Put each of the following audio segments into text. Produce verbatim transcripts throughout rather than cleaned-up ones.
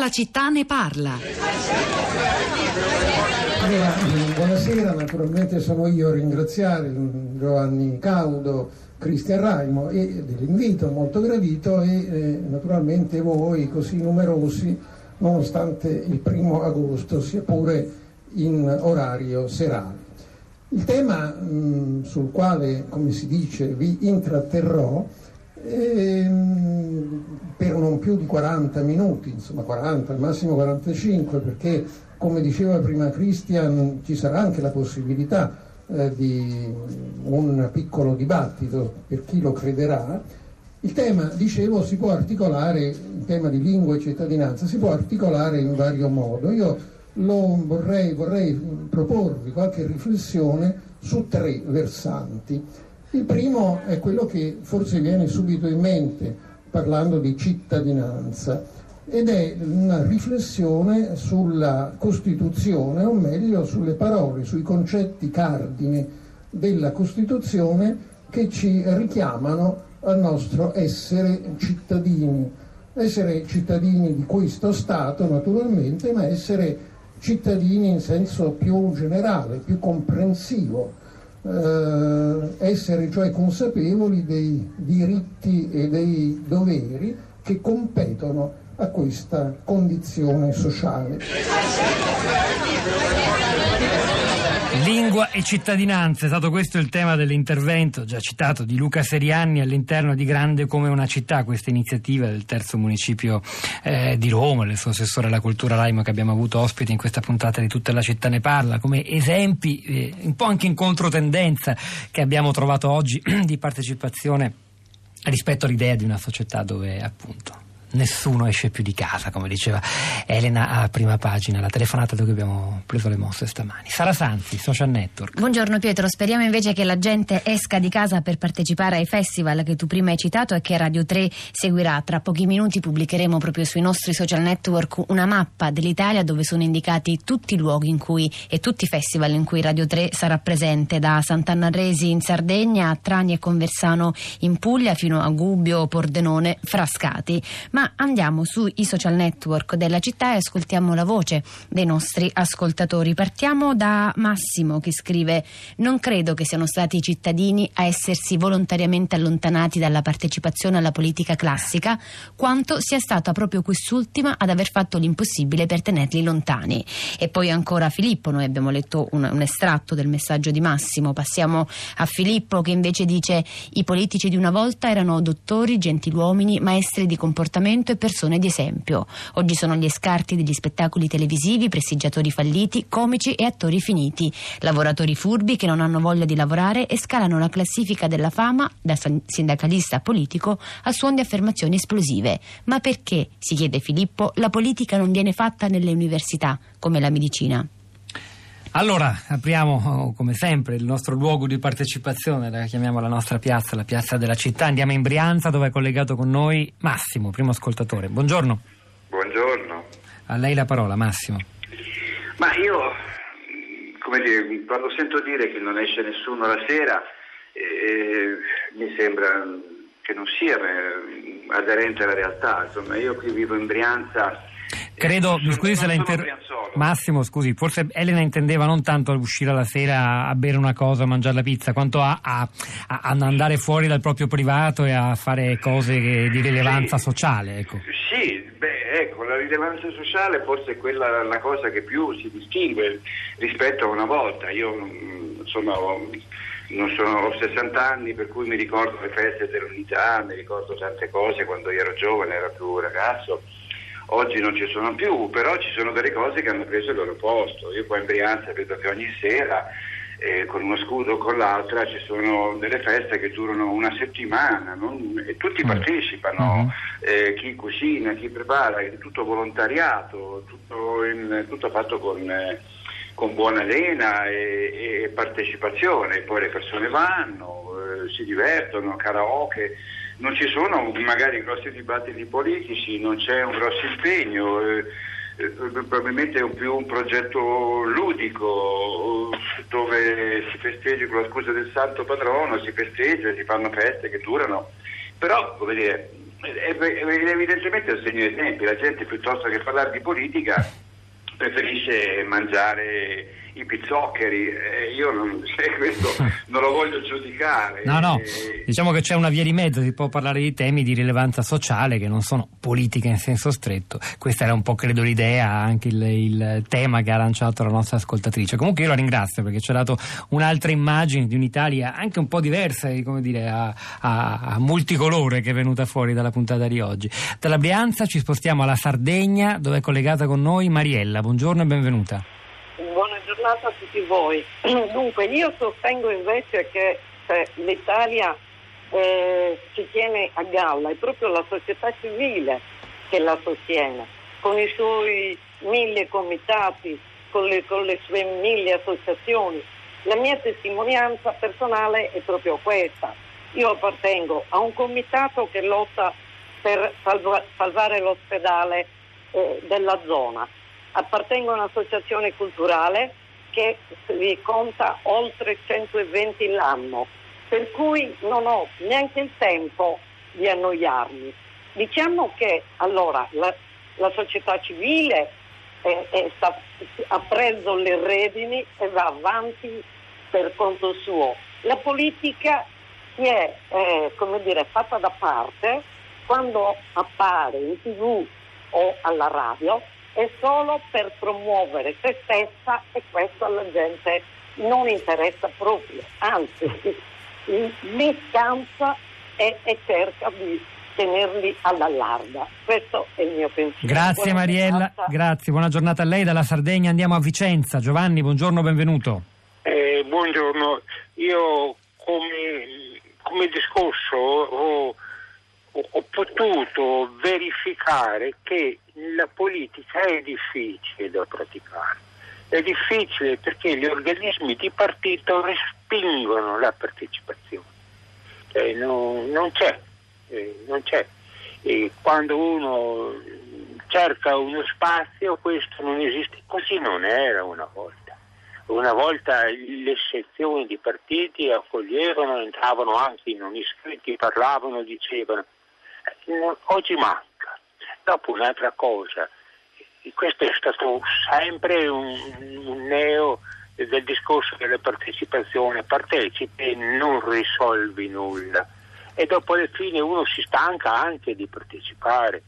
Tutta la città ne parla. Buonasera, naturalmente sono io a ringraziare Giovanni Caudo, Cristian Raimo e dell'invito molto gradito e eh, naturalmente voi così numerosi nonostante il primo agosto sia pure in orario serale. Il tema mh, sul quale, come si dice, vi intratterrò ehm, per non più di quaranta minuti, insomma quaranta, al massimo quarantacinque, perché come diceva prima Cristian ci sarà anche la possibilità eh, di un piccolo dibattito per chi lo crederà. Il tema, dicevo, si può articolare, il tema di lingua e cittadinanza si può articolare in vario modo. Io lo vorrei, vorrei proporvi qualche riflessione su tre versanti. Il primo è quello che forse viene subito in mente parlando di cittadinanza ed è una riflessione sulla Costituzione, o meglio sulle parole, sui concetti cardine della Costituzione che ci richiamano al nostro essere cittadini, essere cittadini di questo Stato naturalmente, ma essere cittadini in senso più generale, più comprensivo, eh, essere cioè consapevoli dei diritti e dei doveri che competono a questa condizione sociale. Lingua e cittadinanza, è stato questo il tema dell'intervento già citato di Luca Serianni all'interno di Grande come una città, questa iniziativa del terzo municipio eh, di Roma, del suo assessore alla cultura Raimo che abbiamo avuto ospite in questa puntata di Tutta la città ne parla, come esempi eh, un po' anche in controtendenza che abbiamo trovato oggi di partecipazione rispetto all'idea di una società dove appunto nessuno esce più di casa, come diceva Elena a Prima Pagina, la telefonata da cui abbiamo preso le mosse stamani. Sara Sanzi, Social Network. Buongiorno Pietro, speriamo invece che la gente esca di casa per partecipare ai festival che tu prima hai citato e che Radio tre seguirà. Tra pochi minuti pubblicheremo proprio sui nostri social network una mappa dell'Italia dove sono indicati tutti i luoghi in cui e tutti i festival in cui Radio tre sarà presente, da Sant'Anna Arresi in Sardegna a Trani e Conversano in Puglia fino a Gubbio, Pordenone, Frascati. Ma andiamo sui social network della città e ascoltiamo la voce dei nostri ascoltatori. Partiamo da Massimo che scrive: non credo che siano stati i cittadini a essersi volontariamente allontanati dalla partecipazione alla politica classica, quanto sia stata proprio quest'ultima ad aver fatto l'impossibile per tenerli lontani. E poi ancora Filippo, noi abbiamo letto un, un estratto del messaggio di Massimo, passiamo a Filippo che invece dice: i politici di una volta erano dottori, gentiluomini, maestri di comportamento e persone di esempio. Oggi sono gli scarti degli spettacoli televisivi, prestigiatori falliti, comici e attori finiti, lavoratori furbi che non hanno voglia di lavorare e scalano la classifica della fama da sindacalista a politico a suon di affermazioni esplosive. Ma perché, si chiede Filippo, la politica non viene fatta nelle università come la medicina? Allora, apriamo come sempre il nostro luogo di partecipazione, la chiamiamo la nostra piazza, la piazza della città. Andiamo in Brianza dove è collegato con noi Massimo, primo ascoltatore. Buongiorno. Buongiorno. A lei la parola, Massimo. Ma io, come dire, quando sento dire che non esce nessuno la sera, eh, mi sembra che non sia aderente alla realtà. Insomma, io qui vivo in Brianza. Credo, sono, scusi se la inter... Massimo, scusi, forse Elena intendeva non tanto uscire la sera a bere una cosa, a mangiare la pizza, quanto a, a, a andare fuori dal proprio privato e a fare cose che, di rilevanza sì, sociale, ecco. Sì, beh, ecco, la rilevanza sociale forse è quella la cosa che più si distingue rispetto a una volta. Io sono, non sono, ho sessanta anni, per cui mi ricordo le feste dell'unità, mi ricordo tante cose quando io ero giovane, ero più ragazzo. Oggi non ci sono più, però ci sono delle cose che hanno preso il loro posto. Io qua in Brianza vedo che ogni sera, eh, con uno scudo o con l'altra, ci sono delle feste che durano una settimana, non? E tutti partecipano, eh, chi cucina, chi prepara, è tutto volontariato, tutto, in, tutto fatto con, eh, con buona lena e, e partecipazione. Poi le persone vanno, eh, si divertono, karaoke. Non ci sono magari grossi dibattiti politici, non c'è un grosso impegno, eh, eh, probabilmente è più un progetto ludico dove si festeggia con la scusa del santo patrono, si festeggia, si fanno feste che durano, però come dire, Evidentemente è un segno di tempi, la gente piuttosto che parlare di politica preferisce mangiare i pizzoccheri, eh, io non, se questo non lo voglio giudicare. No, no, eh, diciamo che c'è una via di mezzo, si può parlare di temi di rilevanza sociale che non sono politica in senso stretto. Questa era un po', credo, l'idea, anche il, il tema che ha lanciato la nostra ascoltatrice. Comunque io la ringrazio perché ci ha dato un'altra immagine di un'Italia anche un po' diversa, come dire, a, a, a multicolore, che è venuta fuori dalla puntata di oggi. Dalla Brianza ci spostiamo alla Sardegna, dove è collegata con noi Mariella. Buongiorno e benvenuta. Buona giornata a tutti voi. Dunque, io sostengo invece che cioè, l'Italia eh, si tiene a galla, è proprio la società civile che la sostiene, con i suoi mille comitati, con le, con le sue mille associazioni. La mia testimonianza personale è proprio questa. Io appartengo a un comitato che lotta per salva- salvare l'ospedale eh, della zona. Appartengo a un'associazione culturale che conta oltre centoventi l'anno, per cui non ho neanche il tempo di annoiarmi. Diciamo che allora la, la società civile è, è sta, ha preso le redini e va avanti per conto suo. La politica si è eh, come dire, fatta da parte quando appare in tivù o alla radio, è solo per promuovere se stessa, e questo alla gente non interessa proprio, anzi li scansa e, e cerca di tenerli alla larga. Questo è il mio pensiero. Grazie buona Mariella, giornata. Grazie, buona giornata a lei. Dalla Sardegna andiamo a Vicenza. Giovanni, buongiorno, benvenuto. Eh, buongiorno, io come, come discorso ho, ho potuto verificare che la politica è difficile da praticare, è difficile perché gli organismi di partito respingono la partecipazione, eh, no, non c'è, eh, non c'è. E quando uno cerca uno spazio, questo non esiste, così non era una volta. Una volta le sezioni di partiti accoglievano, entravano anche i non iscritti, parlavano, dicevano. Oggi manca. Dopo un'altra cosa, questo è stato sempre un, un neo del discorso della partecipazione, partecipi e non risolvi nulla, e dopo alla fine uno si stanca anche di partecipare,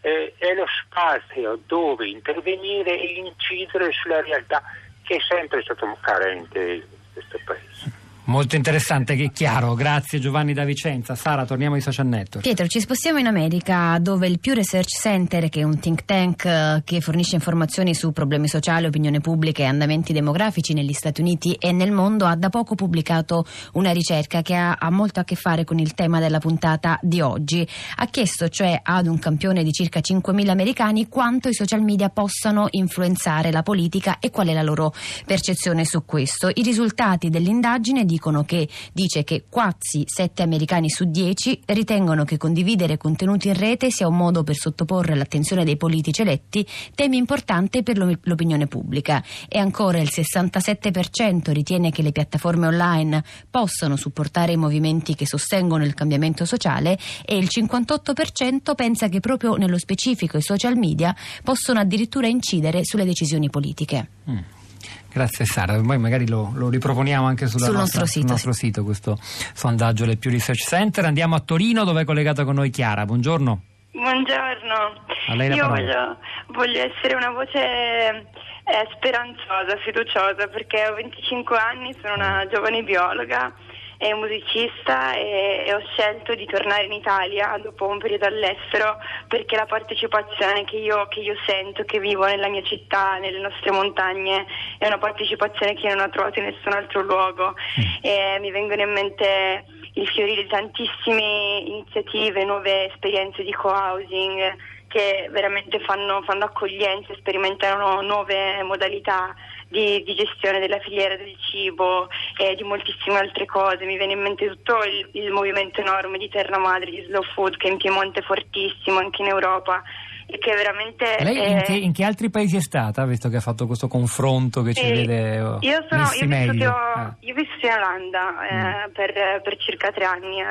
e, è lo spazio dove intervenire e incidere sulla realtà che è sempre stato carente in questo paese. Molto interessante, che chiaro. Grazie Giovanni da Vicenza. Sara, torniamo ai social network. Pietro, ci spostiamo in America, dove il Pew Research Center, che è un think tank che fornisce informazioni su problemi sociali, opinione pubblica e andamenti demografici negli Stati Uniti e nel mondo, ha da poco pubblicato una ricerca che ha, ha molto a che fare con il tema della puntata di oggi. Ha chiesto cioè ad un campione di circa cinquemila americani quanto i social media possano influenzare la politica e qual è la loro percezione su questo. I risultati dell'indagine di dicono che dice che quasi sette americani su dieci ritengono che condividere contenuti in rete sia un modo per sottoporre all'attenzione dei politici eletti temi importanti per l'opinione pubblica, e ancora il sessantasette per cento ritiene che le piattaforme online possano supportare i movimenti che sostengono il cambiamento sociale, e il cinquantotto per cento pensa che proprio nello specifico i social media possono addirittura incidere sulle decisioni politiche. Mm. Grazie Sara, poi magari lo, lo riproponiamo anche sulla sul, nostra, nostro sito, sul nostro sito questo sondaggio del Pew Research Center. Andiamo a Torino, dove è collegata con noi Chiara. Buongiorno. Buongiorno. A lei la Io voglio, voglio essere una voce eh, speranzosa, fiduciosa, perché ho venticinque anni, sono una giovane biologa e musicista e, e ho scelto di tornare in Italia dopo un periodo all'estero perché la partecipazione che io, che io sento, che vivo nella mia città, nelle nostre montagne, è una partecipazione che io non ho trovato in nessun altro luogo, e mi vengono in mente il fiorire di tantissime iniziative, nuove esperienze di co-housing che veramente fanno, fanno accoglienza, sperimentano nuove modalità Di, di gestione della filiera del cibo e eh, di moltissime altre cose. Mi viene in mente tutto il, il movimento enorme di Terra Madre, di Slow Food, che in Piemonte è fortissimo, anche in Europa, e che veramente... Lei è... in, che, in che altri paesi è stata, visto che ha fatto questo confronto che sì, ci vede oh, io sono messi io meglio? Ho, ah. Io ho vissuto in Olanda eh, mm. per, per circa tre anni, eh,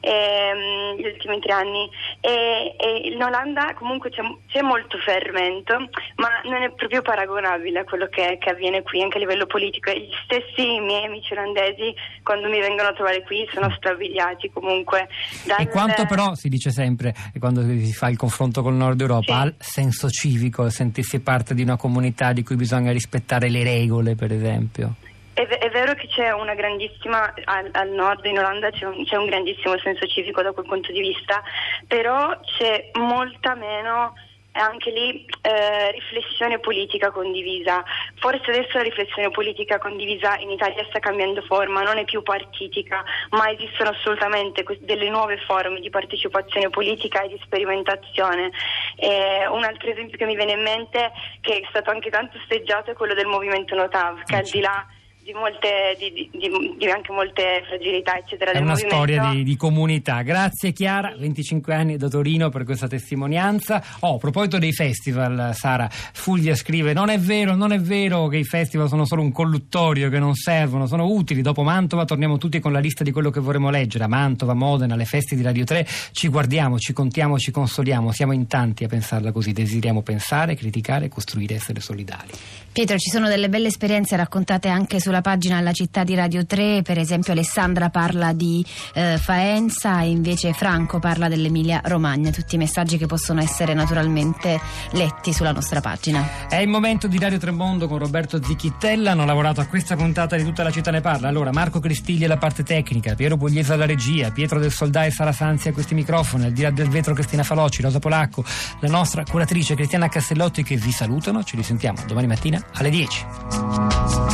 e, gli ultimi tre anni, e, e in Olanda comunque c'è, c'è molto fermento, ma non è proprio paragonabile a quello che, che avviene qui anche a livello politico. Gli stessi miei amici olandesi, quando mi vengono a trovare qui, sono strabiliati comunque dal... E quanto però, si dice sempre, quando si fa il confronto col Nord Europa, sì, al senso civico, sentirsi parte di una comunità di cui bisogna rispettare le regole, per esempio. È, è vero che c'è una grandissima, al, al nord in Olanda c'è un, c'è un grandissimo senso civico da quel punto di vista, però c'è molta meno... anche lì eh, riflessione politica condivisa. Forse adesso la riflessione politica condivisa in Italia sta cambiando forma, non è più partitica, ma esistono assolutamente delle nuove forme di partecipazione politica e di sperimentazione. Eh, un altro esempio che mi viene in mente, che è stato anche tanto osteggiato, è quello del movimento Notav, che al di là di molte di, di, di, di anche molte fragilità eccetera è del una movimento. Storia di, di comunità. Grazie Chiara, venticinque anni da Torino, per questa testimonianza. Oh, a proposito dei festival, Sara Fuglia scrive: non è vero, non è vero che i festival sono solo un colluttorio, che non servono, sono utili. Dopo Mantova torniamo tutti con la lista di quello che vorremmo leggere. A Mantova, Modena, le feste di Radio tre, ci guardiamo, ci contiamo, ci consoliamo, siamo in tanti a pensarla così, desideriamo pensare, criticare, costruire, essere solidali. Pietro, ci sono delle belle esperienze raccontate anche sulla pagina alla città di Radio tre, per esempio Alessandra parla di eh, Faenza e invece Franco parla dell'Emilia Romagna, tutti i messaggi che possono essere naturalmente letti sulla nostra pagina. È il momento di Radio Tremondo con Roberto Zichitella, hanno lavorato a questa puntata di Tutta la città ne parla. Allora, Marco Cristiglia alla parte tecnica, Piero Pugliese alla regia, Pietro del Soldà e Sara Sanzi a questi microfoni, al di là del vetro Cristina Falocci, Rosa Polacco, la nostra curatrice Cristiana Castellotti, che vi salutano. Ci risentiamo domani mattina alle dieci.